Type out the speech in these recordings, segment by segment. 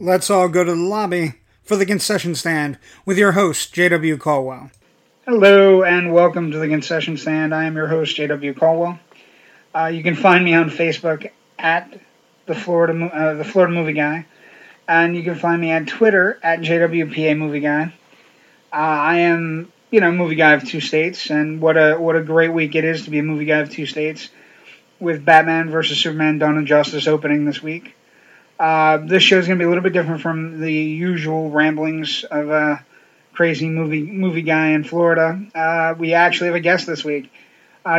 Let's all go to the lobby for the concession stand with your host, J.W. Caldwell. Hello and welcome to the concession stand. I am your host, J.W. Caldwell. You can find me on Facebook at the Florida Movie Guy. And you can find me on Twitter at JWPA Movie Guy. I am, movie guy of two states, and what a great week it is to be a movie guy of two states, with Batman vs. Superman Dawn of Justice opening this week. This show's going to be a little bit different from the usual ramblings of a crazy movie guy in Florida. We actually have a guest this week.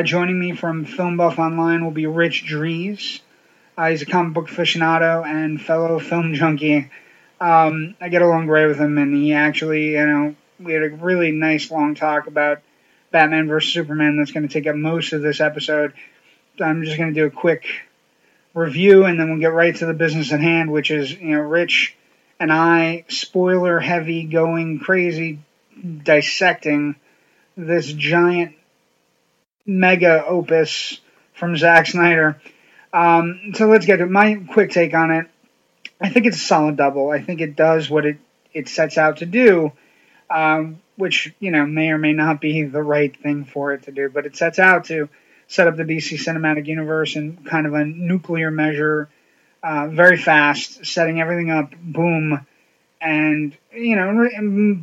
Joining me from Film Buff Online will be Rich Drees. He's a comic book aficionado and fellow film junkie. I get along great with him, and he actually, we had a really nice long talk about Batman vs. Superman that's going to take up most of this episode. I'm just going to do a quick review, and then we'll get right to the business at hand, which is, Rich and I, spoiler-heavy, going crazy, dissecting this giant mega opus from Zack Snyder. So let's get to my quick take on it. I think it's a solid double. I think it does what it sets out to do, which, may or may not be the right thing for it to do. But it sets out to set up the DC Cinematic Universe in kind of a nuclear measure, very fast, setting everything up, boom. And,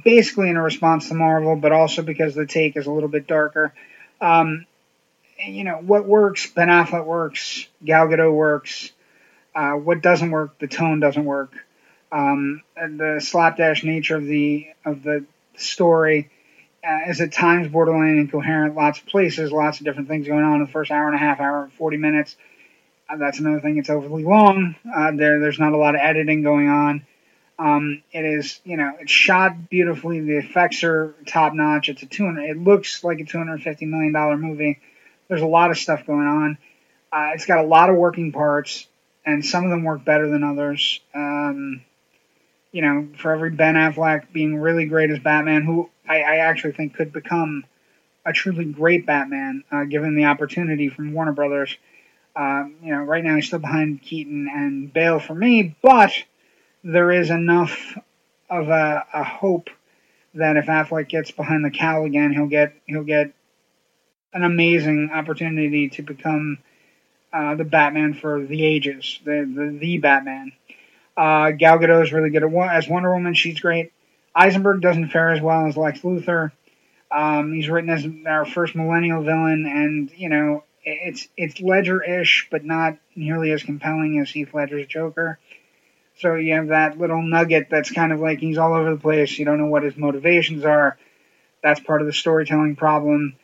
basically in a response to Marvel, but also because the take is a little bit darker. What works, Ben Affleck works, Gal Gadot works. What doesn't work, the tone doesn't work. The slapdash nature of the story is at times borderline incoherent. Lots of places, lots of different things going on in the first hour and a half, hour and 40 minutes. That's another thing. It's overly long. There's not a lot of editing going on. It is, it's shot beautifully. The effects are top notch. It looks like a $250 million movie. There's a lot of stuff going on. It's got a lot of working parts, and some of them work better than others. For every Ben Affleck being really great as Batman, who I actually think could become a truly great Batman, given the opportunity from Warner Brothers. Right now he's still behind Keaton and Bale for me, but there is enough of a hope that if Affleck gets behind the cowl again, he'll get an amazing opportunity to become the Batman for the ages, the Batman. Gal Gadot is really good as Wonder Woman. She's great. Eisenberg doesn't fare as well as Lex Luthor. He's written as our first millennial villain, and it's Ledger-ish, but not nearly as compelling as Heath Ledger's Joker. So you have that little nugget that's kind of like he's all over the place. You don't know what his motivations are. That's part of the storytelling problem.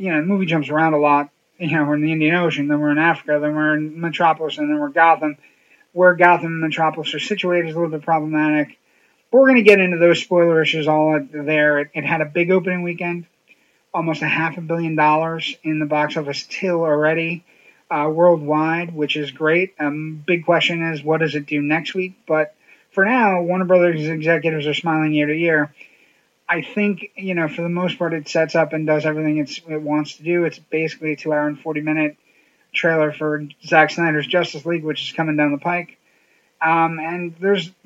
The movie jumps around a lot. We're in the Indian Ocean, then we're in Africa, then we're in Metropolis, and then we're Gotham. Where Gotham and Metropolis are situated is a little bit problematic. But we're going to get into those spoiler issues all there. It had a big opening weekend, almost $500 million in the box office till already worldwide, which is great. Big question is, what does it do next week? But for now, Warner Brothers executives are smiling year to year. I think, for the most part, it sets up and does everything it wants to do. It's basically a 2-hour and 40-minute trailer for Zack Snyder's Justice League, which is coming down the pike. And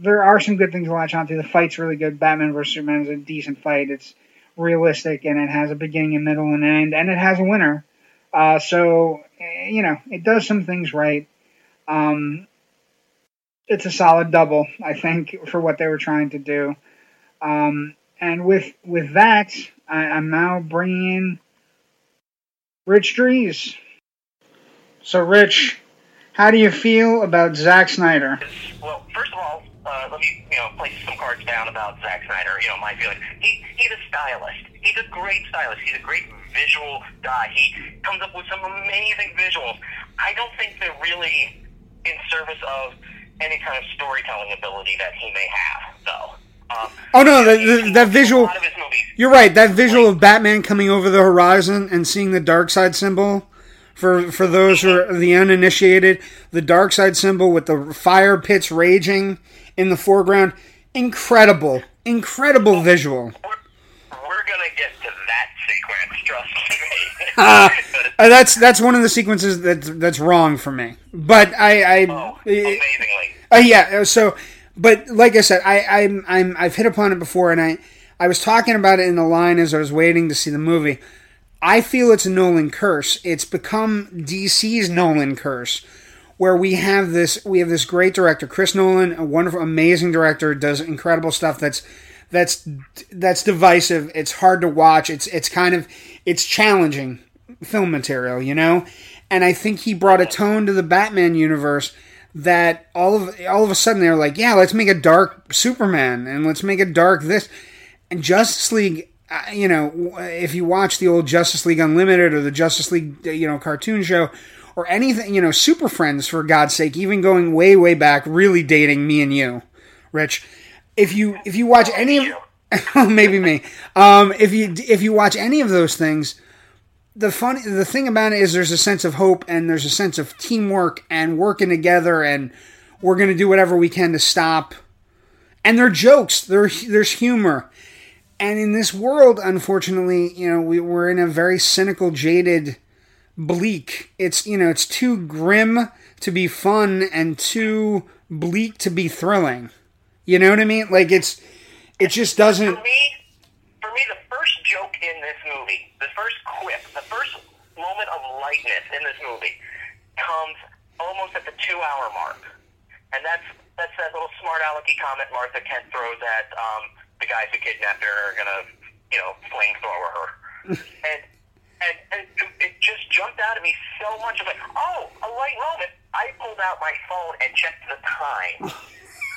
there are some good things to latch onto. The fight's really good. Batman vs. Superman is a decent fight. It's realistic, and it has a beginning, a middle, and an end, and it has a winner. So, it does some things right. It's a solid double, I think, for what they were trying to do. And with that, I'm now bringing in Rich Drees. So, Rich, how do you feel about Zack Snyder? Well, first of all, let me place some cards down about Zack Snyder. My feeling, he's a stylist. He's a great stylist. He's a great visual guy. He comes up with some amazing visuals. I don't think they're really in service of any kind of storytelling ability that he may have, though. Oh no, that visual. A lot of his movies. You're right. That visual of Batman coming over the horizon and seeing the Darkseid symbol. For those who are the uninitiated, the Darkseid symbol with the fire pits raging in the foreground. Incredible. Incredible visual. We're gonna get to that sequence, trust me. That's one of the sequences that's wrong for me. But amazingly. Yeah. So, but like I said, I've hit upon it before, and I was talking about it in the line as I was waiting to see the movie. I feel it's a Nolan curse. It's become DC's Nolan curse, where we have this great director, Chris Nolan, a wonderful, amazing director, does incredible stuff that's divisive. It's hard to watch. It's challenging film material, you know? And I think he brought a tone to the Batman universe that all of a sudden they're like, yeah, let's make a dark Superman and let's make a dark this. And Justice League, you know, if you watch the old Justice League Unlimited or the Justice League, you know, cartoon show or anything, you know, Super Friends, for God's sake, even going way, way back, really dating me and you, Rich. If you watch any of, maybe me, if you watch any of those things, the thing about it is there's a sense of hope and there's a sense of teamwork and working together, and we're going to do whatever we can to stop. And they're jokes. There's humor. And in this world, unfortunately, you know, we're in a very cynical, jaded, bleak. It's, you know, it's too grim to be fun and too bleak to be thrilling. You know what I mean? Like it just doesn't. For me, the first joke in this movie, the first quip, the first moment of lightness in this movie comes almost at the 2-hour mark, and that's that little smart alecky comment Martha Kent throws at the guys who kidnapped her are gonna, you know, flamethrower her. and it just jumped out at me so much. I was like, oh, a light moment. I pulled out my phone and checked the time.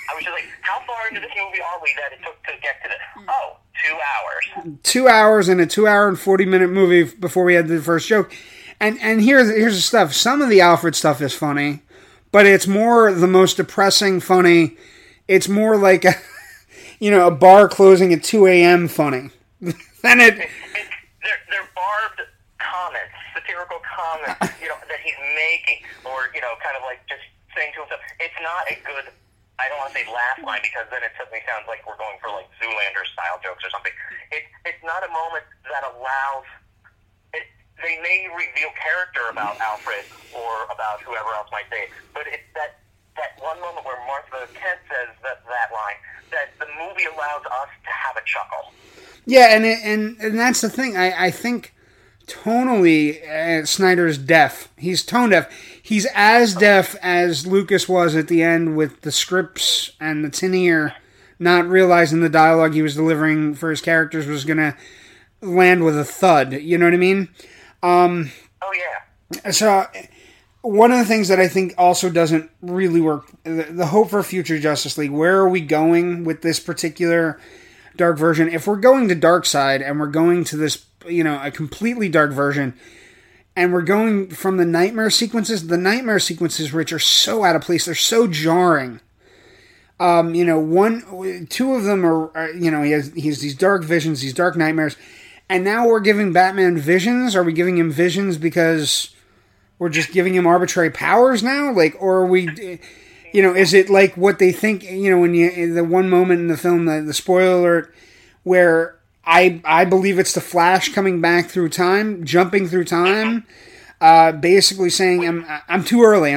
I was just like, how far into this movie are we that it took to get to this? Oh, 2 hours. 2 hours and a 2-hour and 40-minute movie before we had the first joke. And here's the stuff. Some of the Alfred stuff is funny, but it's more the most depressing funny. It's more like a... you know, a bar closing at 2 a.m. funny. Then they're barbed comments, satirical comments, you know, that he's making, or, you know, kind of like just saying to himself, it's not a good, I don't want to say laugh line, because then it suddenly sounds like we're going for, like, Zoolander-style jokes or something. It's not a moment that allows, they may reveal character about Alfred or about whoever else might say it, but it's that one moment where Martha Kent says that line, that the movie allows us to have a chuckle. Yeah, and that's the thing. I think tonally, Snyder's deaf. He's tone deaf. He's as deaf as Lucas was at the end with the scripts and the Tenier, not realizing the dialogue he was delivering for his characters was going to land with a thud. You know what I mean? Oh, yeah. So... one of the things that I think also doesn't really work, the hope for future Justice League, where are we going with this particular dark version? If we're going to Darkseid and we're going to this, you know, a completely dark version, and we're going from the nightmare sequences, Rich, are so out of place. They're so jarring. You know, two of them are, you know, he has these dark visions, these dark nightmares, and now we're giving Batman visions? Are we giving him visions because... we're just giving him arbitrary powers now? Like, or are we, you know, is it like what they think, you know, in the one moment in the film, the spoiler alert, where I believe it's the Flash coming back through time, jumping through time, basically saying, I'm too early,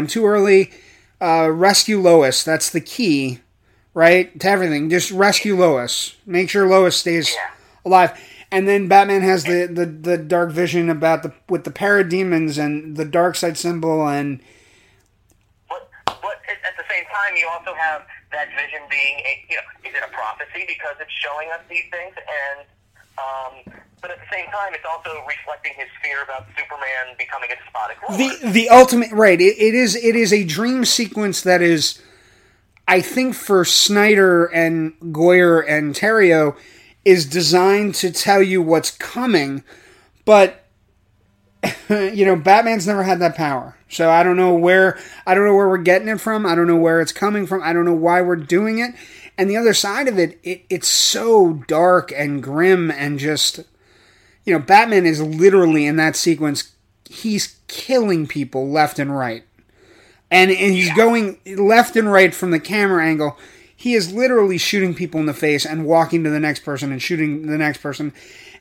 rescue Lois, that's the key, right, to everything, just rescue Lois, make sure Lois stays alive. And then Batman has the dark vision about with the parademons and the Darkseid symbol and... But at the same time, you also have that vision being, you know, is it a prophecy because it's showing us these things? And but at the same time, it's also reflecting his fear about Superman becoming a despotic ruler. The ultimate... right. It is a dream sequence that is, I think, for Snyder and Goyer and Terrio... is designed to tell you what's coming, but you know, Batman's never had that power. So I don't know where we're getting it from. I don't know where it's coming from. I don't know why we're doing it. And the other side of it, it's so dark and grim and just, you know, Batman is literally in that sequence, he's killing people left and right. And he's going left and right from the camera angle. He is literally shooting people in the face and walking to the next person and shooting the next person.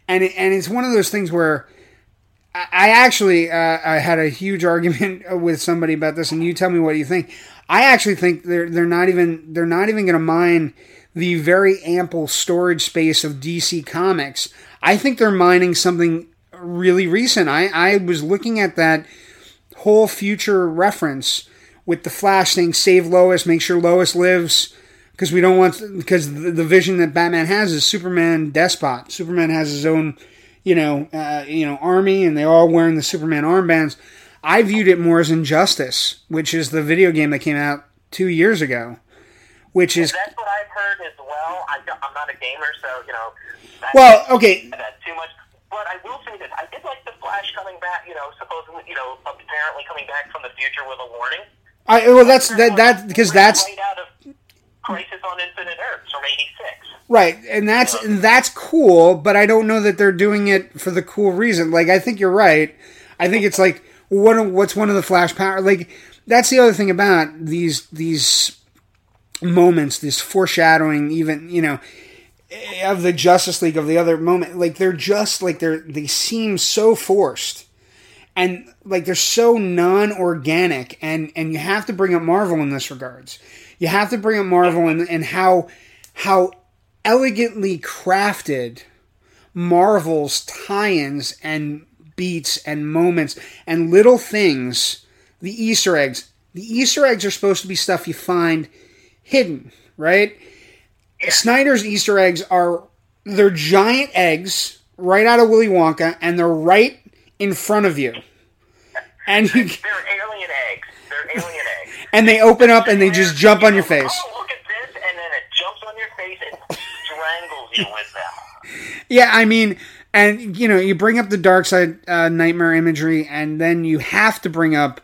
And it's one of those things where I actually I had a huge argument with somebody about this, and you tell me what you think. I actually think they're not even going to mine the very ample storage space of DC Comics. I think they're mining something really recent. I was looking at that whole future reference with the Flash saying, "Save Lois, make sure Lois lives," because we don't want because the vision that Batman has is Superman despot. Superman has his own, army, and they're all wearing the Superman armbands. I viewed it more as Injustice, which is the video game that came out 2 years ago, which is... That's what I've heard as well. I'm not a gamer, so, that's too much. But I will say this. I did like the Flash coming back, supposedly, apparently coming back from the future with a warning. That's right out of Crisis on Infinite Earths from 86. Right, and that's cool, but I don't know that they're doing it for the cool reason. Like, I think you're right. I think it's like... What's one of the Flash power? Like, that's the other thing about these moments, this foreshadowing, even of the Justice League, of the other moment. Like, they're just like they seem so forced, and like they're so non-organic. And you have to bring up Marvel in this regards. You have to bring up Marvel and how elegantly crafted Marvel's tie-ins and beats and moments and little things, the Easter eggs. The Easter eggs are supposed to be stuff you find hidden, right? Snyder's Easter eggs they're giant eggs right out of Willy Wonka, and they're right in front of you. And they're alien eggs. And they open up and they just jump on your face. Oh, look at this, and then it jumps on your face and strangles you with them. Yeah, I mean... And, you bring up the Darkseid nightmare imagery, and then you have to bring up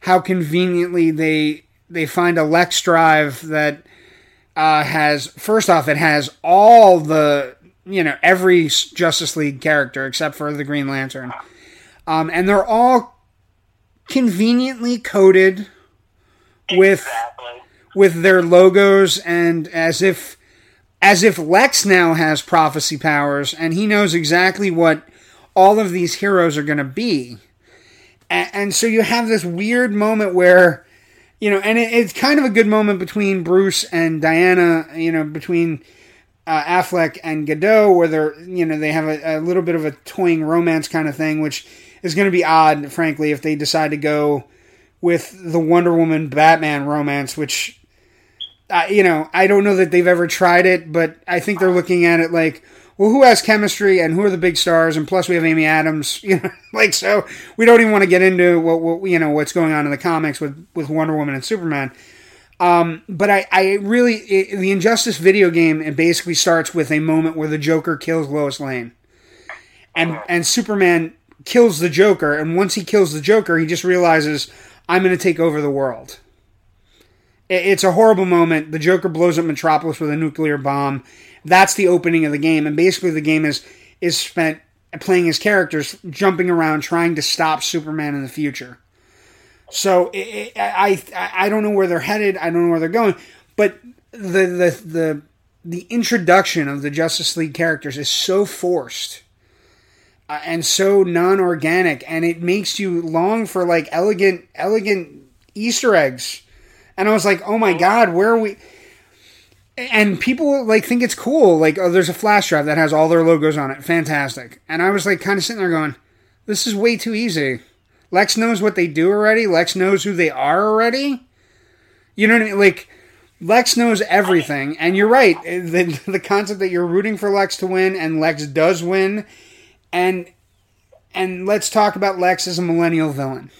how conveniently they find a Lex drive that has all the, every Justice League character except for the Green Lantern. And they're all conveniently coded with their logos, and as if Lex now has prophecy powers and he knows exactly what all of these heroes are going to be. And so you have this weird moment where, and it's kind of a good moment between Bruce and Diana, between Affleck and Gadot, where they're, they have a little bit of a toying romance kind of thing, which is going to be odd, frankly, if they decide to go with the Wonder Woman Batman romance, which... I don't know that they've ever tried it, but I think they're looking at it like, well, who has chemistry and who are the big stars? And plus we have Amy Adams, so we don't even want to get into what's going on in the comics with Wonder Woman and Superman. But I really, the Injustice video game, it basically starts with a moment where the Joker kills Lois Lane and Superman kills the Joker. And once he kills the Joker, he just realizes, I'm going to take over the world. It's a horrible moment. The Joker blows up Metropolis with a nuclear bomb. That's the opening of the game. And basically the game is spent playing his characters, jumping around, trying to stop Superman in the future. So I don't know where they're headed. I don't know where they're going. But the introduction of the Justice League characters is so forced and so non-organic. And it makes you long for like elegant Easter eggs. And I was like, oh my God, where are we? And people like think it's cool. Like, oh, there's a flash drive that has all their logos on it. Fantastic. And I was like kind of sitting there going, this is way too easy. Lex knows what they do already. Lex knows who they are already. You know what I mean? Like, Lex knows everything. And you're right. The concept that you're rooting for Lex to win, and Lex does win. And let's talk about Lex as a millennial villain.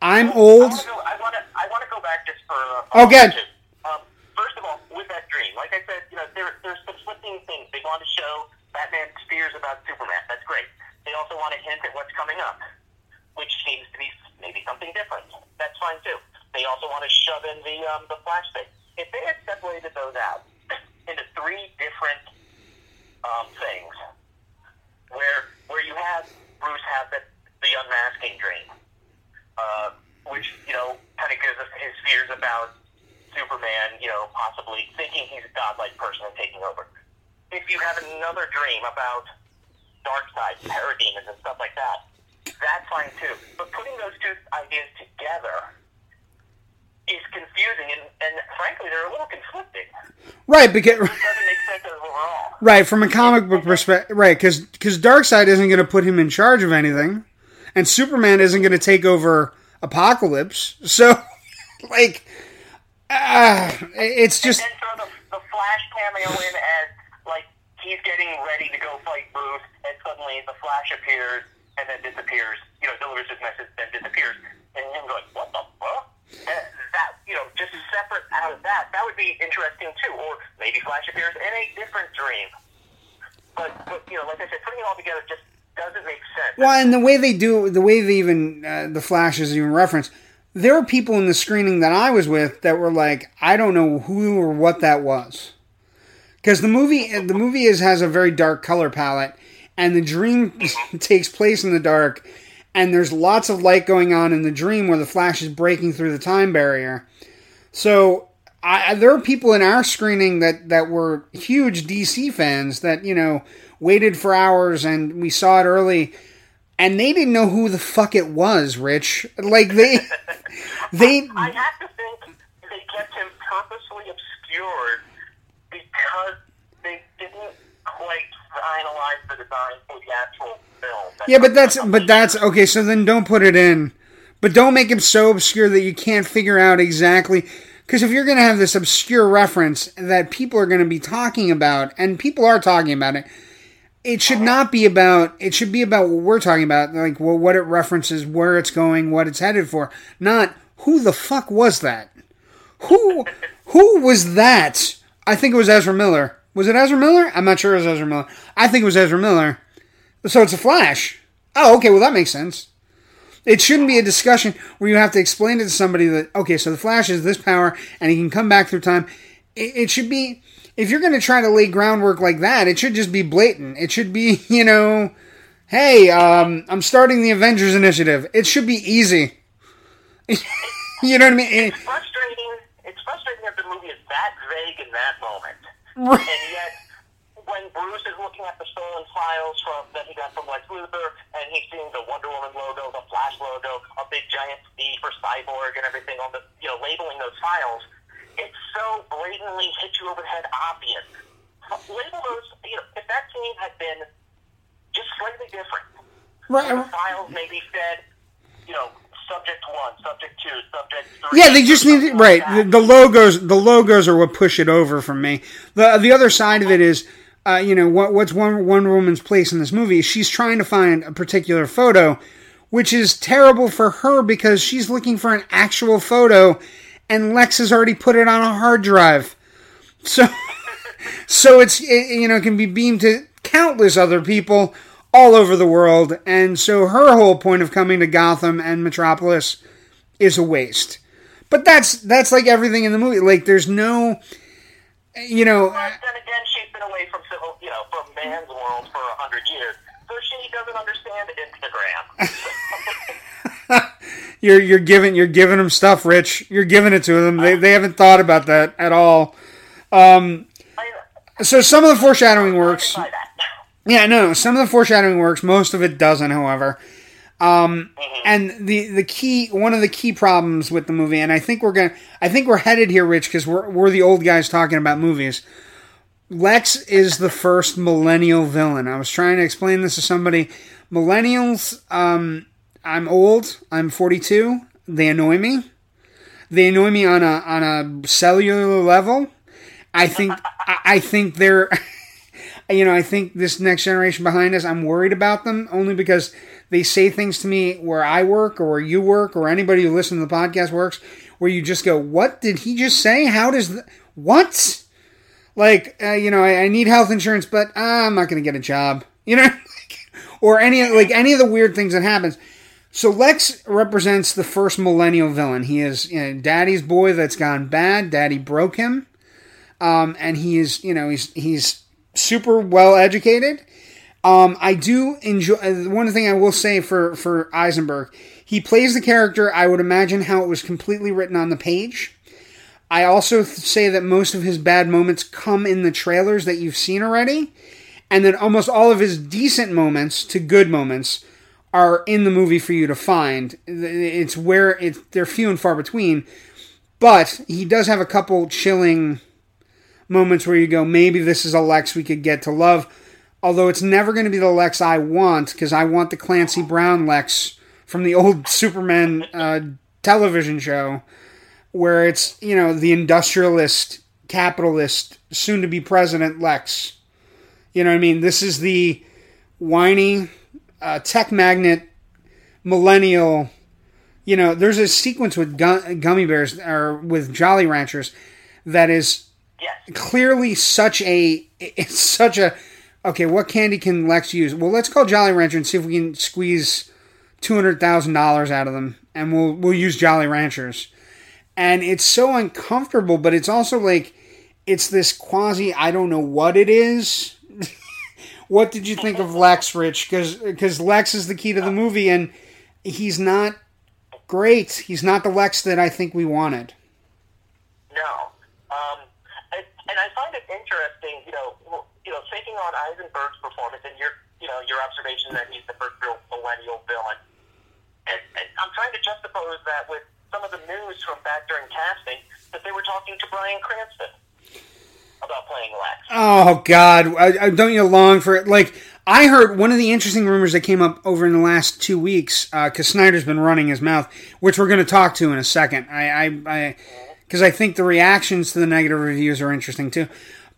I'm old... Okay. First of all, with that dream, like I said, there's conflicting things. They want to show Batman's fears about Superman. That's great. They also want to hint at what's coming up, which seems to be maybe something different. That's fine too. They also want to shove in the Flash thing. If they had separated separated those out into three different things, where you have Bruce have the unmasking dream, which, you know, kind of gives us his fears about Superman, you know, possibly thinking he's a godlike person and taking over. If you have another dream about Darkseid, parademons, and stuff like that, that's fine too. But putting those two ideas together is confusing, and frankly, they're a little conflicting. Right, because it doesn't make sense overall. Right, from a comic book perspective, right? Because Darkseid isn't going to put him in charge of anything, and Superman isn't going to take over Apokolips. So, like, it's just. And then throw the Flash cameo in as like he's getting ready to go fight Bruce, and suddenly the Flash appears and then disappears. You know, delivers his message, then disappears, and him going, "What the fuck?" That, you know, just separate out of that would be interesting too. Or maybe Flash appears in a different dream. But you know, like I said, putting it all together just doesn't make sense. Well, and the way they do, the way they even the Flash is even referenced. There were people in the screening that I was with that were like, I don't know who or what that was, because the movie has a very dark color palette, and the dream takes place in the dark. And there's lots of light going on in the dream where the Flash is breaking through the time barrier. So there are people in our screening that were huge DC fans that, you know, waited for hours and we saw it early. And they didn't know who the fuck it was, Rich. Like, they... I have to think they kept him purposely obscured because they didn't quite finalize the design for the actual... Yeah, but that's okay. So then, don't put it in, but don't make it so obscure that you can't figure out exactly. Because if you're going to have this obscure reference that people are going to be talking about, and people are talking about it, it should not be about. It should be about what we're talking about, like what it references, where it's going, what it's headed for, not who the fuck was that. Who was that? I think it was Ezra Miller. Was it Ezra Miller? I'm not sure. It was Ezra Miller. I think it was Ezra Miller. So it's a Flash. Oh, okay, well, that makes sense. It shouldn't be a discussion where you have to explain it to somebody that, okay, so the Flash is this power, and he can come back through time. It should be, if you're going to try to lay groundwork like that, it should just be blatant. It should be, you know, hey, I'm starting the Avengers Initiative. It should be easy. You know what I mean? It's frustrating that the movie is that vague in that moment. Right. And yet... when Bruce is looking at the stolen files that he got from Lex Luthor, and he's seeing the Wonder Woman logo, the Flash logo, a big giant C for Cyborg and everything on the, you know, labeling those files, it's so blatantly hit you over the head obvious. Label those, you know, if that scene had been just slightly different, right. The files maybe said, you know, subject 1, subject 2, subject 3. Yeah, they just need to, right. Like the logos are what push it over for me. The other side of it is, you know, what's Wonder Woman's place in this movie? She's trying to find a particular photo, which is terrible for her because she's looking for an actual photo, and Lex has already put it on a hard drive. So it can be beamed to countless other people all over the world, and so her whole point of coming to Gotham and Metropolis is a waste. But that's like everything in the movie. Like, there's no, you know... Well, then again, she's been away from civil, you know, from man's world for 100 years, so she doesn't understand Instagram. You're giving them stuff, Rich. You're giving it to them. They haven't thought about that at all. So some of the foreshadowing works. Yeah, no, some of the foreshadowing works. Most of it doesn't, however. And one of the key problems with the movie, and I think we're headed here, Rich, because we're the old guys talking about movies. Lex is the first millennial villain. I was trying to explain this to somebody. Millennials, I'm old. I'm 42. They annoy me. They annoy me on a cellular level. I think they're, you know, I think this next generation behind us, I'm worried about them only because they say things to me where I work or where you work or anybody who listens to the podcast works, where you just go, what did he just say? How does what? Like, you know, I need health insurance, but I'm not going to get a job, you know, or any of the weird things that happens. So Lex represents the first millennial villain. He is, you know, daddy's boy that's gone bad. Daddy broke him. And he is, you know, he's super well educated. I do enjoy, one thing I will say for Eisenberg, he plays the character, I would imagine, how it was completely written on the page. I also say that most of his bad moments come in the trailers that you've seen already, and that almost all of his decent moments to good moments are in the movie for you to find. It's where they're few and far between, but he does have a couple chilling moments where you go, maybe this is a Lex we could get to love. Although it's never going to be the Lex I want, because I want the Clancy Brown Lex from the old Superman television show, where it's, you know, the industrialist, capitalist, soon-to-be president Lex. You know what I mean? This is the whiny, tech magnet, millennial. You know, there's a sequence with Gummy Bears, or with Jolly Ranchers, that is clearly such a... It's such a... Okay, what candy can Lex use? Well, let's call Jolly Rancher and see if we can squeeze $200,000 out of them, and we'll use Jolly Ranchers. And it's so uncomfortable, but it's also like, it's this quasi, I don't know what it is. What did you think of Lex, Rich? Because Lex is the key to the movie, and he's not great. He's not the Lex that I think we wanted. No. And I find it interesting, you know, thinking on Eisenberg's performance and your observation that he's the first real millennial villain, and I'm trying to juxtapose that with some of the news from back during casting that they were talking to Bryan Cranston about playing Lex. Oh God, don't you long for it? Like, I heard one of the interesting rumors that came up over in the last 2 weeks, because Snyder's been running his mouth, which we're going to talk to in a second. Because I think the reactions to the negative reviews are interesting too.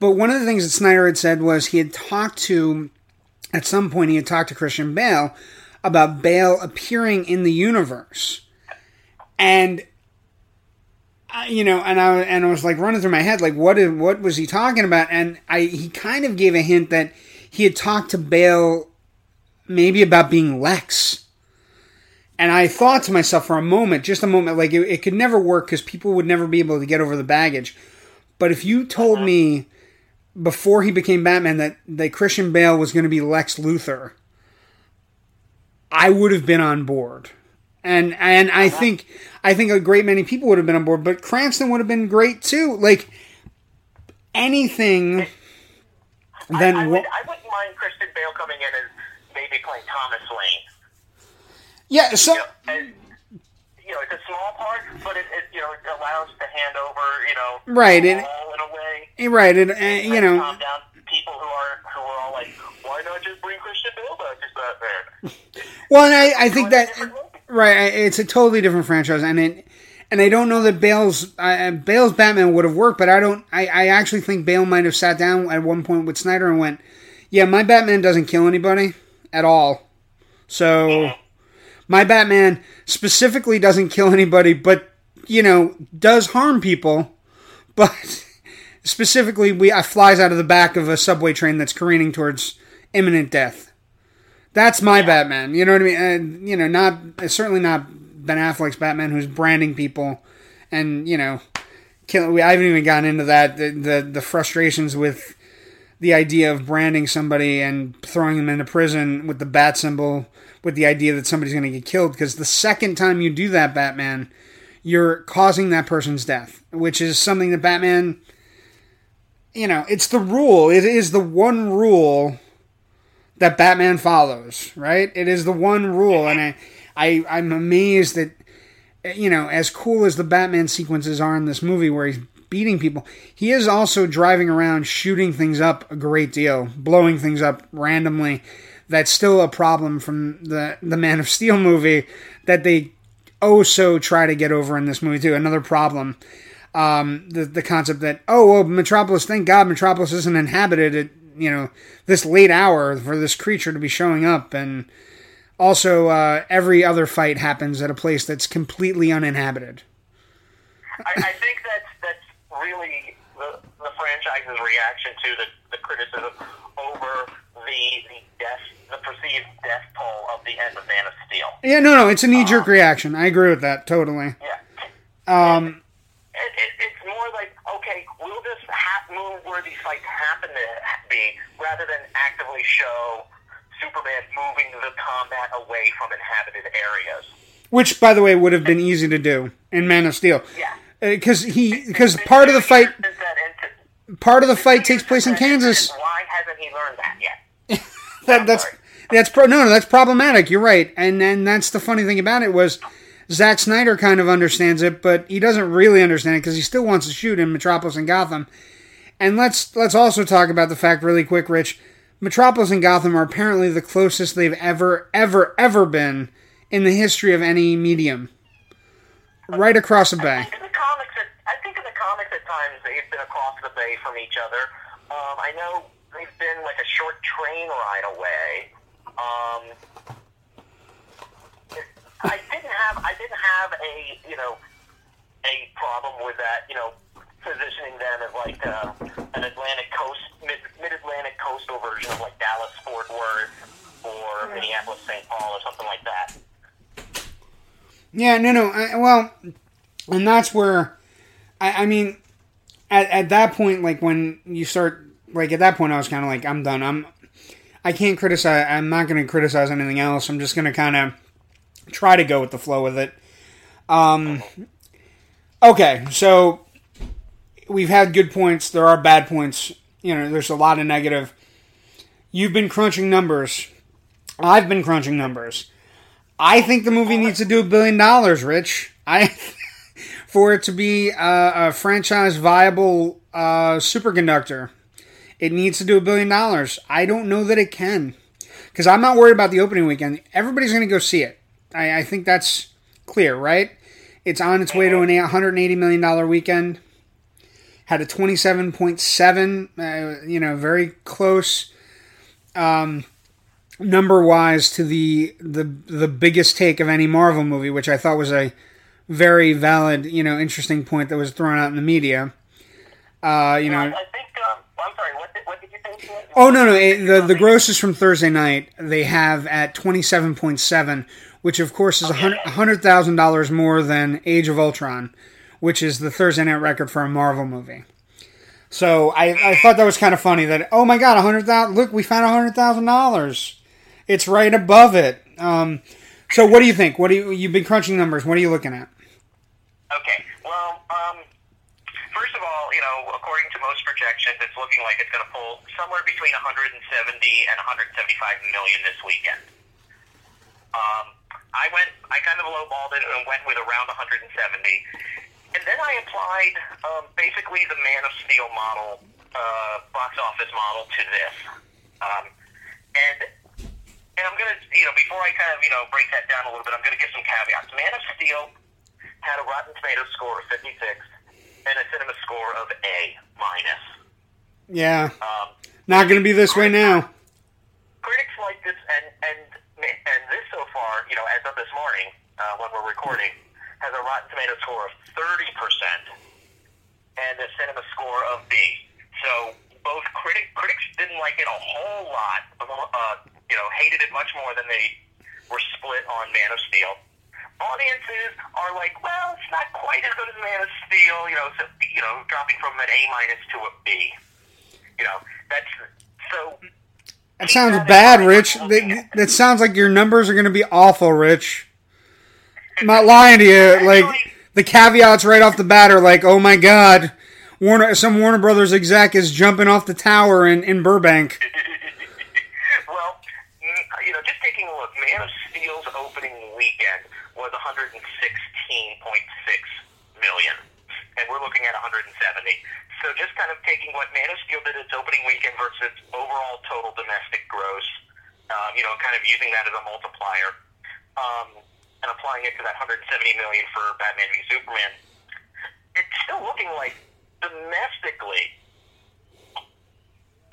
But one of the things that Snyder had said was at some point he had talked to Christian Bale about Bale appearing in the universe. And, I was like running through my head, like, what was he talking about? And he kind of gave a hint that he had talked to Bale maybe about being Lex. And I thought to myself for a moment, like it could never work because people would never be able to get over the baggage. But if you told me before he became Batman that Christian Bale was going to be Lex Luthor, I would have been on board, and I think a great many people would have been on board. But Cranston would have been great too. Like anything. I wouldn't mind Christian Bale coming in and maybe playing Thomas Wayne. Yeah. So. You know, it's a small part, but it allows to hand over, right, and, all in a way. Right, and you know, calm down people who are all like, why not just bring Christian Bale back? It's not there. Well, and I think that it's a totally different franchise, and I don't know that Bale's Batman would have worked, but I actually think Bale might have sat down at one point with Snyder and went, yeah, my Batman doesn't kill anybody at all, so. Yeah. My Batman specifically doesn't kill anybody, but, does harm people. But specifically, flies out of the back of a subway train that's careening towards imminent death. That's my Batman. You know what I mean? And, certainly not Ben Affleck's Batman, who's branding people and, killing. I haven't even gotten into that. The frustrations with the idea of branding somebody and throwing them into prison with the bat symbol, with the idea that somebody's going to get killed, because the second time you do that, Batman, you're causing that person's death, which is something that Batman, it's the rule. It is the one rule that Batman follows, right? It is the one rule, and I'm amazed that, as cool as the Batman sequences are in this movie where he's beating people, he is also driving around shooting things up a great deal, blowing things up randomly. That's still a problem from the Man of Steel movie that they so try to get over in this movie too. Another problem, the concept that Metropolis, thank God Metropolis isn't inhabited at this late hour for this creature to be showing up, and also every other fight happens at a place that's completely uninhabited. I think that's really the franchise's reaction to the criticism over the death. The perceived death toll of the end of Man of Steel. Yeah, no, it's a knee-jerk reaction. I agree with that totally. Yeah. It's more like, okay, we'll just have where these fights happen to be, rather than actively show Superman moving the combat away from inhabited areas. Which, by the way, would have been easy to do in Man of Steel. Yeah. Because part of the fight takes place in Kansas. Why hasn't he learned that yet? That's problematic. You're right, and that's the funny thing about it was, Zack Snyder kind of understands it, but he doesn't really understand it because he still wants to shoot in Metropolis and Gotham. And let's also talk about the fact really quick, Rich. Metropolis and Gotham are apparently the closest they've ever been in the history of any medium. Right across the bay. I think in the comics at times they've been across the bay from each other. I know they've been like a short train ride away. I didn't have a, you know, a problem with that, you know, positioning them as like an Atlantic coast, mid-Atlantic coastal version of like Dallas, Fort Worth, or Minneapolis, St. Paul, or something like that. Yeah, no. And that's where, I mean, at that point, like when you start, like at that point, I was kind of like, I'm done. I can't criticize. I'm not going to criticize anything else. I'm just going to kind of try to go with the flow with it. Okay, so we've had good points. There are bad points. You know, there's a lot of negative. You've been crunching numbers. I've been crunching numbers. I think the movie needs to do $1 billion, Rich. For it to be a franchise viable superconductor, it needs to do $1 billion. I don't know that it can, because I'm not worried about the opening weekend. Everybody's going to go see it. I think that's clear, right? It's on its way to an $180 million weekend. Had a 27.7, very close number-wise to the biggest take of any Marvel movie, which I thought was a very valid, interesting point that was thrown out in the media. I'm sorry, what did you think? Oh, no. The gross is from Thursday night. They have at 27.7, which, of course, is $100,000 more than Age of Ultron, which is the Thursday night record for a Marvel movie. So I thought that was kind of funny that, oh, my God, $100,000. Look, we found $100,000. It's right above it. So what do you think? You've been crunching numbers. What are you looking at? Okay. Well, first of all, according to most projections, it's looking like it's going to pull somewhere between $170 and $175 million this weekend. I kind of lowballed it and went with around $170. And then I applied basically the Man of Steel model, box office model to this. And I'm going to, before I kind of, break that down a little bit, I'm going to give some caveats. Man of Steel had a Rotten Tomatoes score of 56 and a CinemaScore of A-. Yeah. Not going to be this way now. Critics like this, and this so far, as of this morning, when we're recording, has a Rotten Tomatoes score of 30% and a CinemaScore of B. So both critics didn't like it a whole lot, hated it much more than they were split on Man of Steel. Audiences are like, well, it's not quite as good as Man of Steel, so dropping from an A- to a B. That's so. That sounds bad, Rich. That sounds like your numbers are going to be awful, Rich. I'm not lying to you. Like, the caveats right off the bat are like, oh my God, some Warner Brothers exec is jumping off the tower in Burbank. Well, just taking a look, Man of Steel's opening weekend was $116.6 million, and we're looking at $170. So just kind of taking what Man of Steel did its opening weekend versus its overall total domestic gross, kind of using that as a multiplier. And applying it to that $170 million for Batman v. Superman, it's still looking like domestically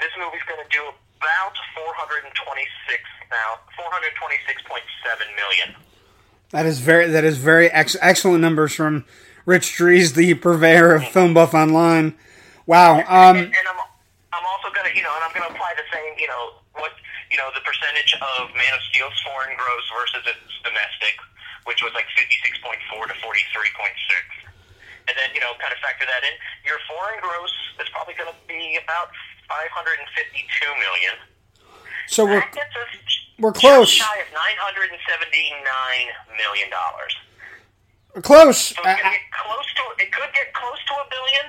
this movie's going to do about $426.7 million. That is very excellent numbers from Rich Drees, the purveyor of Film Buff Online. Wow. And I'm also going to I'm going to apply the same the percentage of Man of Steel's foreign gross versus its domestic, which was like 56.4 to 43.6. and then, you know, kind of factor that in. Your foreign gross is probably going to be about $552 million. So we're close. Just shy of $979 million. We're close. So it's gonna get close to, it could get close to $1 billion,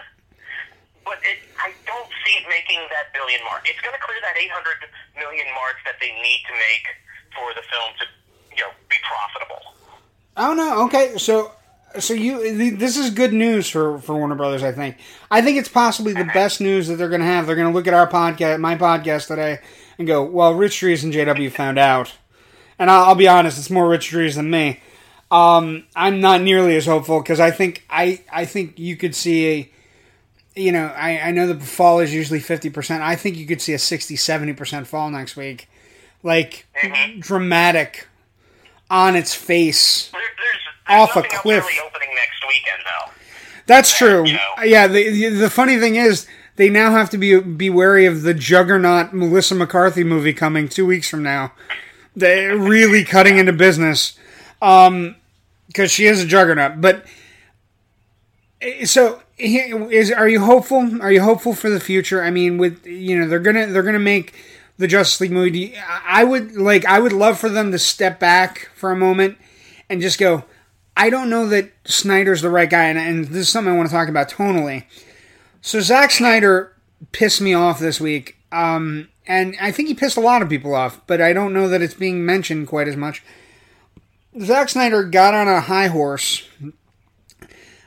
but I don't see it making that billion mark. It's going to clear that $800 million mark that they need to make for the film to, you know, be profitable. Oh no. Okay. So you, this is good news for Warner Brothers, I think. I think it's possibly the best news that they're going to have. They're going to look at my podcast today, and go, well, Rich Drees and J.W. found out. And I'll be honest, it's more Rich Drees than me. I'm not nearly as hopeful, because I think you could see a, you know, I know the fall is usually 50%. I think you could see a 60-70% fall next week. Like, dramatic, on its face. Off a cliff. Really opening next weekend, though. That's true. You know. Yeah, the funny thing is, they now have to be wary of the juggernaut Melissa McCarthy movie coming 2 weeks from now. They're really cutting into business, because she is a juggernaut. But so, are you hopeful? Are you hopeful for the future? I mean, with, you know, they're gonna make the Justice League movie. I would love for them to step back for a moment and just go, I don't know that Snyder's the right guy, and this is something I want to talk about tonally. So Zack Snyder pissed me off this week, and I think he pissed a lot of people off, but I don't know that it's being mentioned quite as much. Zack Snyder got on a high horse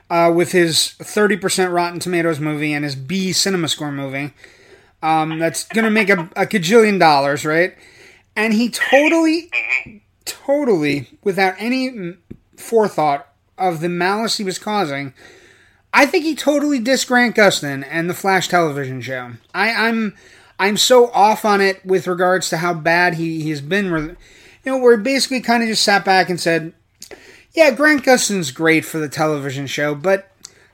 with his 30% Rotten Tomatoes movie and his B CinemaScore movie. That's going to make a gajillion dollars, right? And he totally, without any forethought of the malice he was causing, I think he totally dissed Grant Gustin and the Flash television show. I'm so off on it with regards to how bad he's been. You know, where basically kind of just sat back and said, yeah, Grant Gustin's great for the television show, but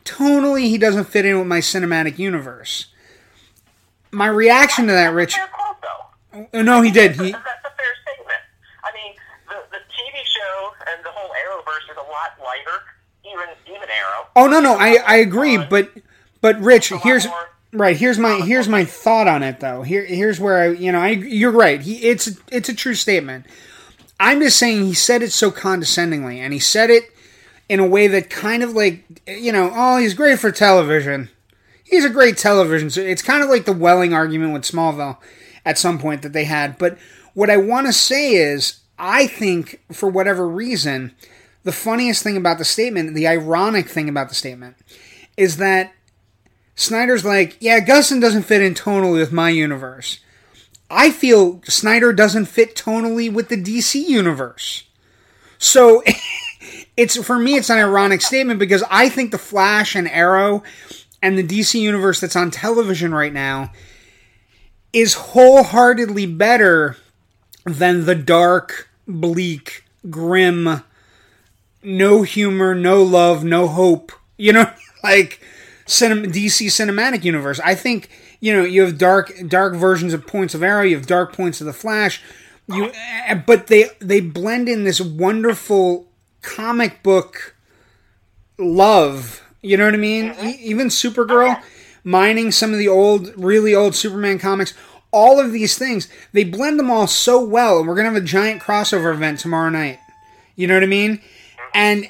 tonally he doesn't fit in with my cinematic universe. My reaction to that, Rich... That's a fair quote, though. No, he did. That's a fair statement. I mean, the TV show and the whole Arrowverse is a lot lighter, even Arrow. Oh no, I agree, but Rich, here's my thought on it though. Here's where I you're right. It's a true statement. I'm just saying he said it so condescendingly, and he said it in a way that kind of like, you know, oh, he's great for television. He's a great television. So it's kind of like the Welling argument with Smallville at some point that they had. But what I want to say is, I think, for whatever reason, the funniest thing about the statement, the ironic thing about the statement, is that Snyder's like, yeah, Gustin doesn't fit in tonally with my universe. I feel Snyder doesn't fit tonally with the DC universe. So, for me, it's an ironic statement, because I think The Flash and Arrow and the DC universe that's on television right now is wholeheartedly better than the dark, bleak, grim, no humor, no love, no hope, you know, like DC Cinematic Universe. I think, you know, you have dark versions of points of Arrow, you have dark points of the Flash, but they blend in this wonderful comic book love, you know what I mean? Even Supergirl, mining some of the old, really old Superman comics. All of these things, they blend them all so well, and we're going to have a giant crossover event tomorrow night. You know what I mean? And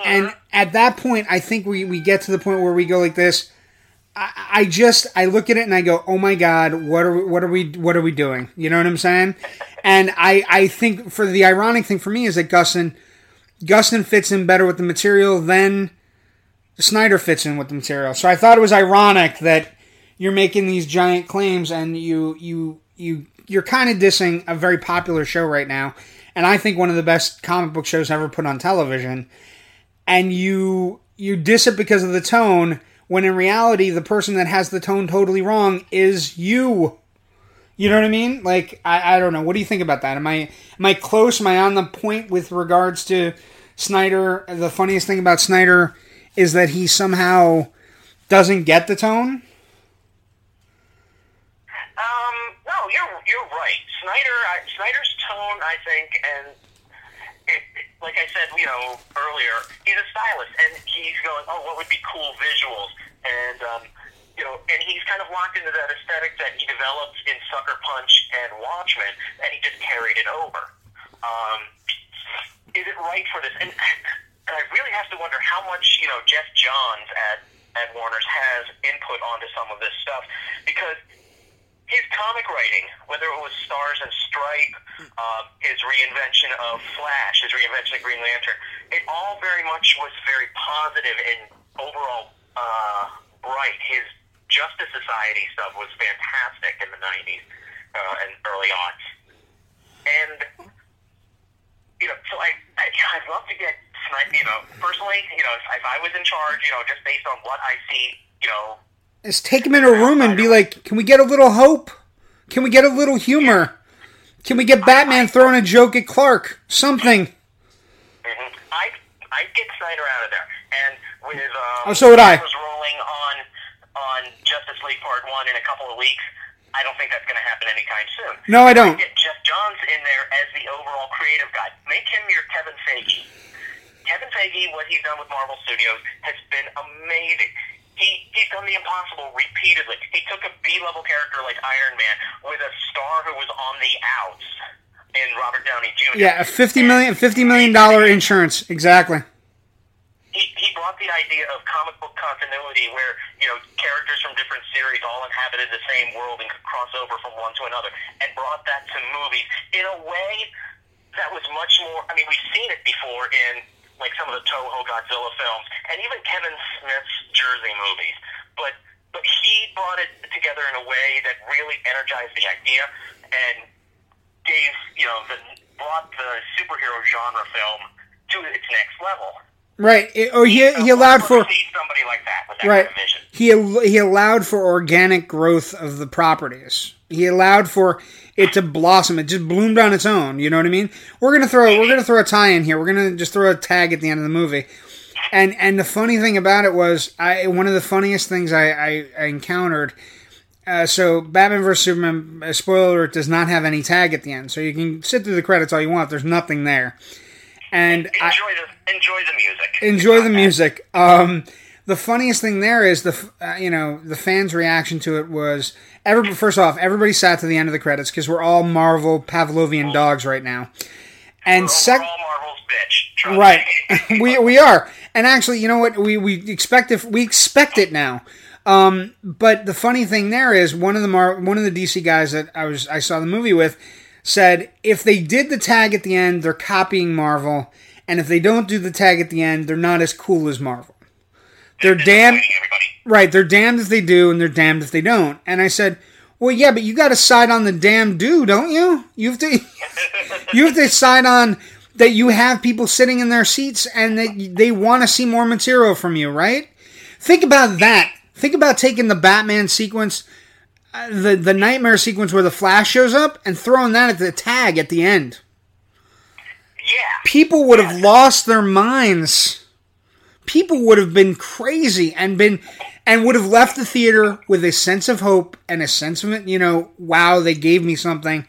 at that point, I think we get to the point where we go like this. I look at it and I go, oh my God, what are we doing? You know what I'm saying? And I think for the ironic thing for me is that Gustin fits in better with the material than Snyder fits in with the material. So I thought it was ironic that you're making these giant claims and you're kind of dissing a very popular show right now, and I think one of the best comic book shows ever put on television, and you diss it because of the tone, when in reality, the person that has the tone totally wrong is you. You know what I mean? Like, I don't know. What do you think about that? Am I close? Am I on the point with regards to Snyder? The funniest thing about Snyder is that he somehow doesn't get the tone? No, you're right. Snyder's tone, I think, and like I said, you know, earlier, he's a stylist, and he's going, oh, what would be cool visuals? And, you know, and he's kind of locked into that aesthetic that he developed in Sucker Punch and Watchmen, and he just carried it over. Is it right for this? And I really have to wonder how much, you know, Jeff Johns at Warner's has input onto some of this stuff, because his comic writing, whether it was Stars and Stripe, his reinvention of Flash, his reinvention of Green Lantern, it all very much was very positive and overall bright. His Justice Society stuff was fantastic in the 90s and early on. And, you know, so I'd love to get, you know, personally, you know, if I was in charge, you know, just based on what I see, you know, just take him in a room and be like, can we get a little hope? Can we get a little humor? Can we get Batman throwing a joke at Clark? Something. Mm-hmm. I'd get Snyder out of there. And with, so would I. Was rolling on Justice League Part 1 in a couple of weeks, I don't think that's going to happen anytime soon. No, I don't. Get Jeff Johns in there as the overall creative guy. Make him your Kevin Feige. Kevin Feige, what he's done with Marvel Studios, has been amazing. He's done the impossible repeatedly. He took a B-level character like Iron Man with a star who was on the outs in Robert Downey Jr. Yeah, a $50 million insurance. Exactly. He brought the idea of comic book continuity where, you know, characters from different series all inhabited the same world and could cross over from one to another, and brought that to movies in a way that was much more... I mean, we've seen it before in... like some of the Toho Godzilla films, and even Kevin Smith's Jersey movies. But he brought it together in a way that really energized the idea and gave, you know, brought the superhero genre film to its next level. Right. He allowed for somebody like that with that right. Kind of vision. He allowed for organic growth of the properties. He allowed for it to blossom. It just bloomed on its own. You know what I mean? We're gonna throw a tie in here. We're gonna just throw a tag at the end of the movie. And the funny thing about it was, one of the funniest things I encountered. So Batman vs. Superman, spoiler alert, does not have any tag at the end. So you can sit through the credits all you want. There's nothing there. And enjoy the music. The funniest thing there is the fans' reaction to it was first off, everybody sat to the end of the credits because we're all Marvel Pavlovian dogs right now, and we're all Marvel's bitch, right? we are, and actually, you know what? We expect it now. But the funny thing there is one of the DC guys that I saw the movie with said if they did the tag at the end, they're copying Marvel, and if they don't do the tag at the end, they're not as cool as Marvel. They're damned, right? They're damned if they do, and they're damned if they don't. And I said, "Well, yeah, but you got to side on the damn do, don't you? You have to side on that you have people sitting in their seats and that they want to see more material from you, right? Think about that. Think about taking the Batman sequence, the nightmare sequence where the Flash shows up, and throwing that at the tag at the end. Yeah, people would have lost their minds." People would have been crazy and would have left the theater with a sense of hope and a sense of, you know, wow, they gave me something.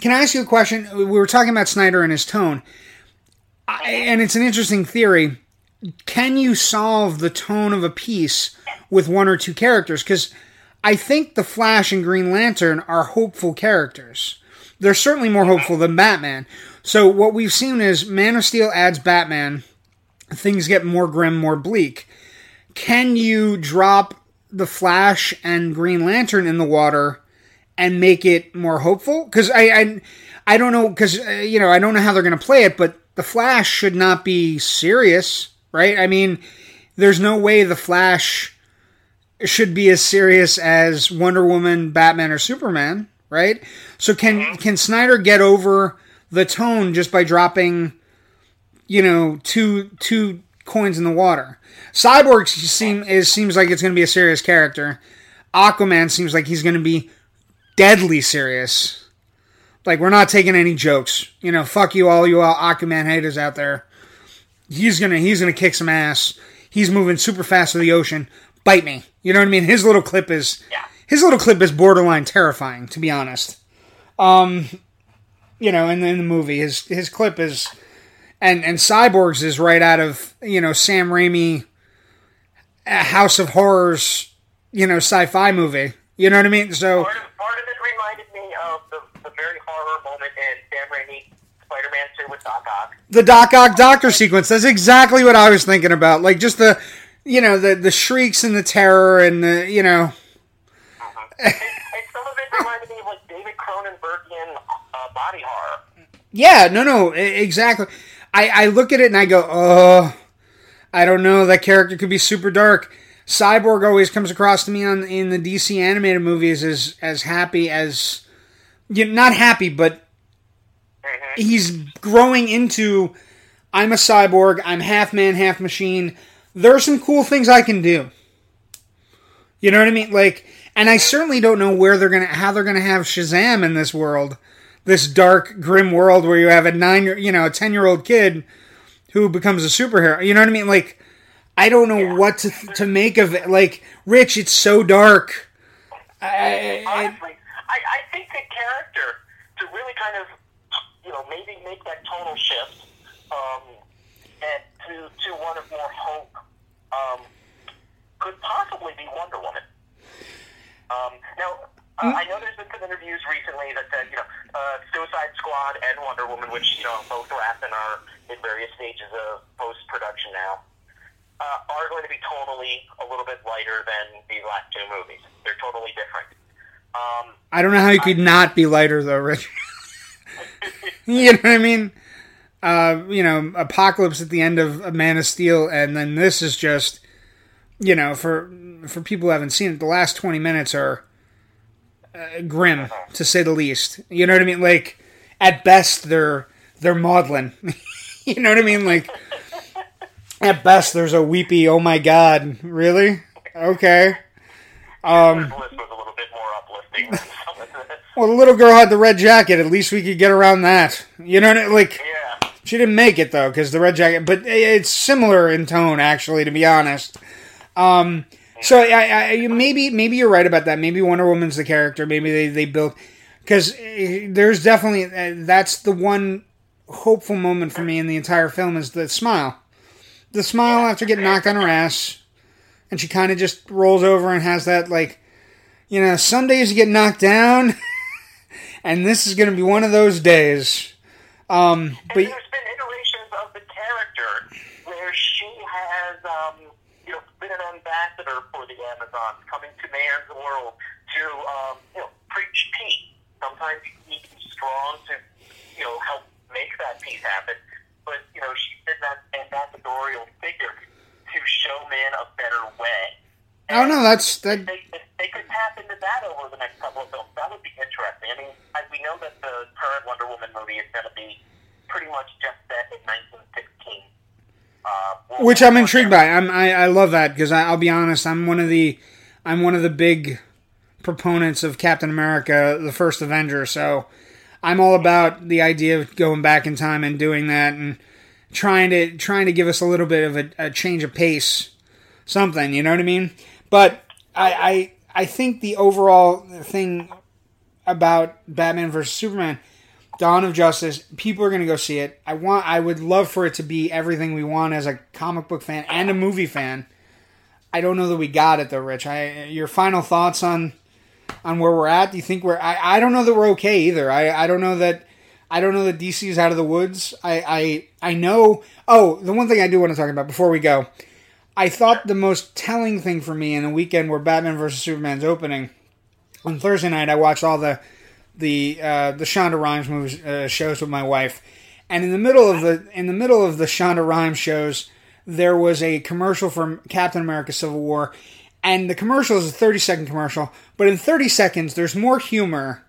Can I ask you a question? We were talking about Snyder and his tone, and it's an interesting theory. Can you solve the tone of a piece with one or two characters? Because I think the Flash and Green Lantern are hopeful characters. They're certainly more hopeful than Batman. So what we've seen is Man of Steel adds Batman... things get more grim, more bleak. Can you drop the Flash and Green Lantern in the water and make it more hopeful? Because I don't know. Because you know, I don't know how they're going to play it. But the Flash should not be serious, right? I mean, there's no way the Flash should be as serious as Wonder Woman, Batman, or Superman, right? So can Snyder get over the tone just by dropping? You know, two coins in the water. Cyborg seems like it's going to be a serious character. Aquaman seems like he's going to be deadly serious. Like, we're not taking any jokes. You know, fuck you all Aquaman haters out there. He's gonna kick some ass. He's moving super fast to the ocean. Bite me. You know what I mean? His little clip is borderline terrifying, to be honest. You know, in the movie, his clip is. And Cyborgs is right out of, you know, Sam Raimi, House of Horrors, you know, sci-fi movie. You know what I mean? So part of it reminded me of the very horror moment in Sam Raimi Spider-Man 2 with Doc Ock. The Doc Ock doctor sequence. That's exactly what I was thinking about. Like, just the, you know, the shrieks and the terror and the, you know. Uh-huh. And some of it reminded me of, like, David Cronenbergian body horror. Yeah, no, exactly. I look at it and I go, oh, I don't know, that character could be super dark. Cyborg always comes across to me in the DC animated movies as happy as, you know, not happy, but he's growing into, I'm a cyborg, I'm half man, half machine. There are some cool things I can do. You know what I mean? Like, and I certainly don't know where they're gonna, how they're gonna have Shazam in this world. This dark, grim world where you have a 10-year-old kid who becomes a superhero. You know what I mean? Like, I don't know what to make of it. Like, Rich, it's so dark. Honestly, I think the character, to really kind of, you know, maybe make that tonal shift, and to one of more hope, could possibly be Wonder Woman. I know there's been some interviews recently that said, you know, Suicide Squad and Wonder Woman, which, you know, both Rath and are in various stages of post-production now, are going to be totally a little bit lighter than the last two movies. They're totally different. I don't know how you could not be lighter, though, Rich. You know what I mean? You know, Apokolips at the end of Man of Steel, and then this is just, you know, for people who haven't seen it, the last 20 minutes are... grim, to say the least. You know what I mean? Like, at best, they're maudlin. You know what I mean? Like, at best, there's a weepy, oh my god, really? Okay. Was a little bit more uplifting than some of this. Well, the little girl had the red jacket. At least we could get around that. You know what I mean? Like, yeah. She didn't make it, though, because the red jacket... But it's similar in tone, actually, to be honest. So I maybe you're right about that. Maybe Wonder Woman's the character. Maybe they built, because there's definitely that's the one hopeful moment for me in the entire film is the smile. The smile after getting knocked on her ass, and she kind of just rolls over and has that, like, you know, some days you get knocked down, and this is going to be one of those days. But there's been iterations of the character where she has. An ambassador for the Amazons, coming to man's world to preach peace. Sometimes he can be strong to help make that peace happen, but she's been that ambassadorial figure to show man a better way. And If they could tap into that over the next couple of films, that would be interesting. I mean, we know that the current Wonder Woman movie is going to be pretty much just set in 1916. Which I'm intrigued by. I love that, because I'll be honest, I'm one of the big proponents of Captain America: The First Avenger. So I'm all about the idea of going back in time and doing that, and trying to give us a little bit of a change of pace, something. You know what I mean? But I think the overall thing about Batman vs. Superman. Dawn of Justice, people are going to go see it. I would love for it to be everything we want as a comic book fan and a movie fan. I don't know that we got it, though, Rich. Your final thoughts on where we're at? Do you think we're... I don't know that we're okay, either. I don't know that DC is out of the woods. I know... Oh, the one thing I do want to talk about before we go. I thought the most telling thing for me in the weekend where Batman vs. Superman's opening, on Thursday night, I watched all the Shonda Rhimes movies, shows with my wife, and in the middle of the Shonda Rhimes shows, there was a commercial from Captain America: Civil War, and the commercial is a 30-second commercial. But in 30 seconds, there's more humor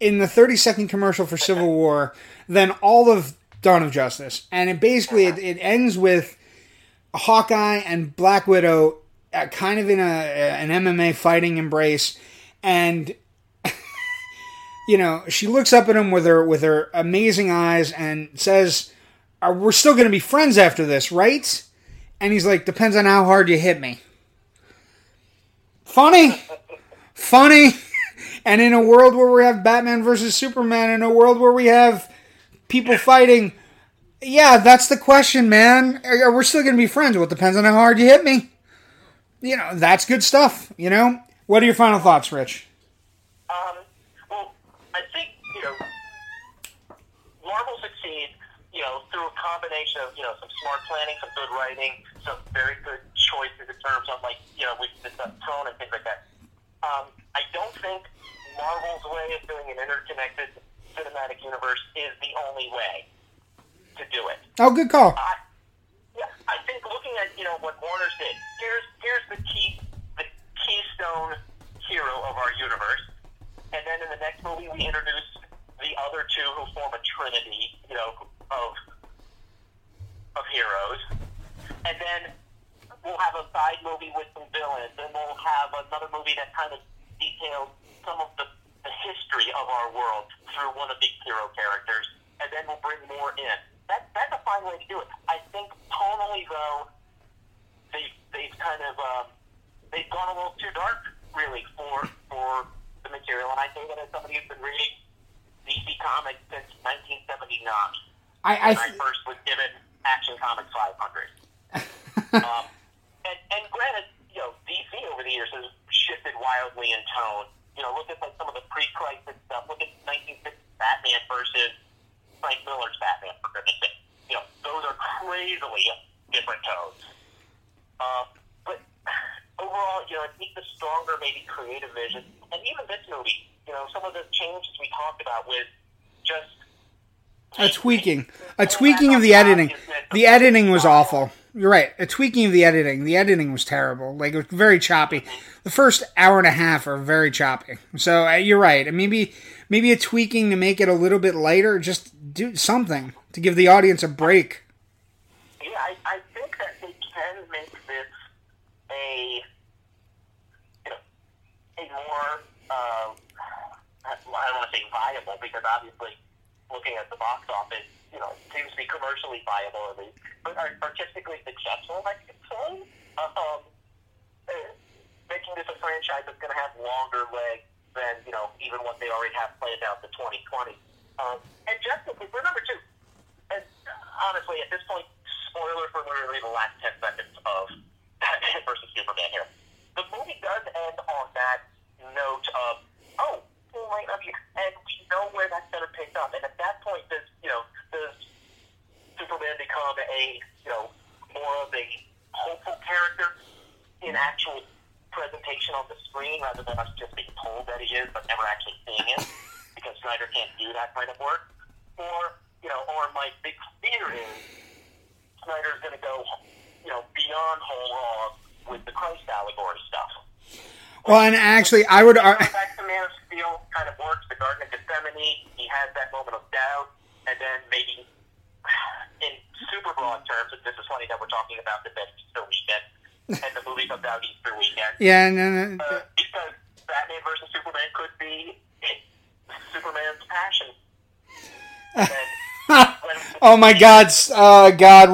in the 30-second commercial for Civil War than all of Dawn of Justice. And it basically it ends with Hawkeye and Black Widow kind of in an MMA fighting embrace, and. You know, she looks up at him with her amazing eyes and says, "We're still going to be friends after this, right?" And he's like, "Depends on how hard you hit me." Funny. And in a world where we have Batman versus Superman, in a world where we have people fighting, Yeah, that's the question, man. We're still going to be friends. Well, it depends on how hard you hit me. You know, that's good stuff, you know? What are your final thoughts, Rich? Well, I think, you know, Marvel succeeds, you know, through a combination of, you know, some smart planning, some good writing, some very good choices in terms of, like, you know, with the tone and things like that. I don't think Marvel's way of doing an interconnected cinematic universe is the only way to do it. Oh, good call. I think looking at, you know, what Warner's did, here's the keystone hero of our universe, and then in the next movie we introduce the other two who form a trinity, you know, of heroes, and then we'll have a side movie with some villains, and we'll have another movie that kind of details some of the history of our world through one of these hero characters, and then we'll bring more in. That's a fine way to do it. I think tonally, though, they've kind of they've gone a little too dark, really, for the material. And I say that as somebody who's been reading DC Comics since 1979, when I first was given Action Comics 500. And granted, you know, DC over the years has shifted wildly in tone. You know, look at like some of the pre-crisis stuff. Look at 1960 Batman versus Frank Miller's Batman, for goodness sake. You know, those are crazily different tones. But overall, you know, I think the stronger, maybe, creative vision, and even this movie, you know, some of the changes we talked about with just a tweaking of the editing. The editing was awful. You're right. A tweaking of the editing. The editing was terrible. Like, it was very choppy. The first hour and a half are very choppy. So, you're right. And maybe a tweaking to make it a little bit lighter. Just do something to give the audience a break. Yeah, I think that they can make this a more, I don't want to say viable, because obviously looking at the box office, you know, it seems to be commercially viable, at least, but artistically successful, I could say. Making this a franchise that's going to have longer legs than, you know, even what they already have planned out to 2020. And Justice League, remember, too, and honestly, at this point, spoiler for literally the last 10 seconds of Batman versus Superman here. The movie does end on that note of, oh, right up here, and we know where that's going to pick up. And at that point, does Superman become a, you know, more of a hopeful character in actual presentation on the screen, rather than us just being told that he is, but never actually seeing him, because Snyder can't do that kind of work? Or, you know, or my big fear is Snyder's going to go, you know, beyond whole hog with the Christ allegory stuff. Well, and actually, I would argue back to Man of Steel kind of works. The Garden of Gethsemane, he has that moment of doubt, and then maybe in super broad terms, and this is funny that we're talking about the Easter weekend and the movie comes out Easter weekend. Yeah, no. Because Batman versus Superman could be Superman's passion. Oh my God,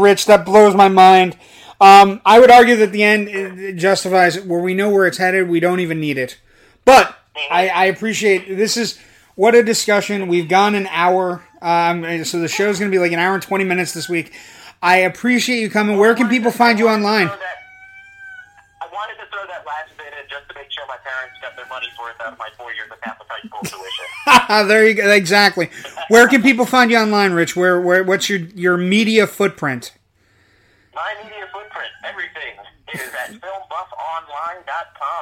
Rich, that blows my mind. I would argue that the end it justifies it, where we know where it's headed. We don't even need it. But I appreciate this is what a discussion. We've gone an hour. So the show's going to be like an hour and 20 minutes this week. I appreciate you coming. Where can people find you online? I wanted to throw that last bit in just to make sure my parents got their money's worth out of my 4 years of Catholic high school tuition. There you go. Exactly. Where can people find you online, Rich? Where? What's your media footprint? My media footprint, everything, is at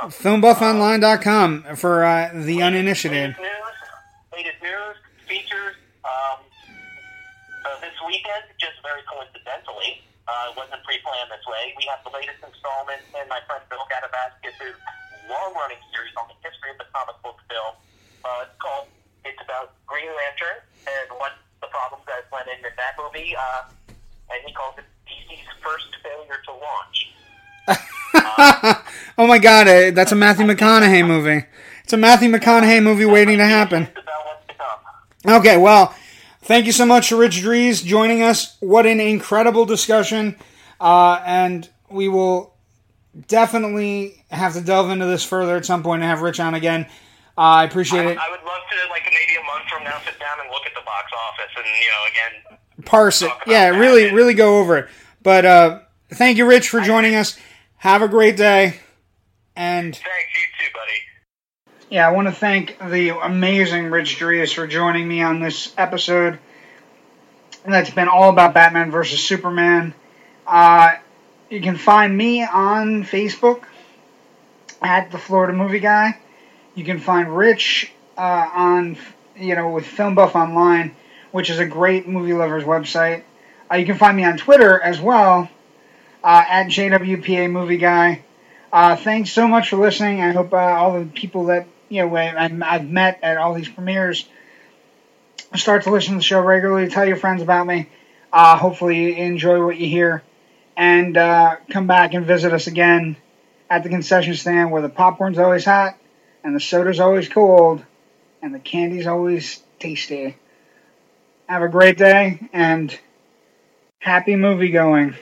FilmBuffOnline.com. FilmBuffOnline.com for the uninitiated. Latest news, features. This weekend, just very coincidentally, it wasn't pre-planned this way, we have the latest installment in my friend Bill Gadabaskis' long-running series on the history of the comic book film. It's about Green Lantern and what the problems that went into that movie, and he calls it DC's first failure to launch. Oh my God, that's a Matthew McConaughey movie. It's a Matthew McConaughey movie waiting to happen. Okay, well, thank you so much to Rich Drees joining us. What an incredible discussion. And we will definitely have to delve into this further at some point and have Rich on again. I appreciate it. I would love to, like, maybe a month from now, sit down and look at the box office and, you know, again... parse it. Yeah, really go over it. But thank you, Rich, for joining us. Have a great day. And thanks, you too, buddy. Yeah, I want to thank the amazing Rich Drees for joining me on this episode. And that's been all about Batman vs. Superman. You can find me on Facebook at the Florida Movie Guy. You can find Rich on, with Film Buff Online, which is a great movie lovers website. You can find me on Twitter as well. At JWPA Movie Guy. Thanks so much for listening. I hope all the people that I've met at all these premieres start to listen to the show regularly. Tell your friends about me. Hopefully you enjoy what you hear. And come back and visit us again at the concession stand where the popcorn's always hot and the soda's always cold and the candy's always tasty. Have a great day and happy movie going.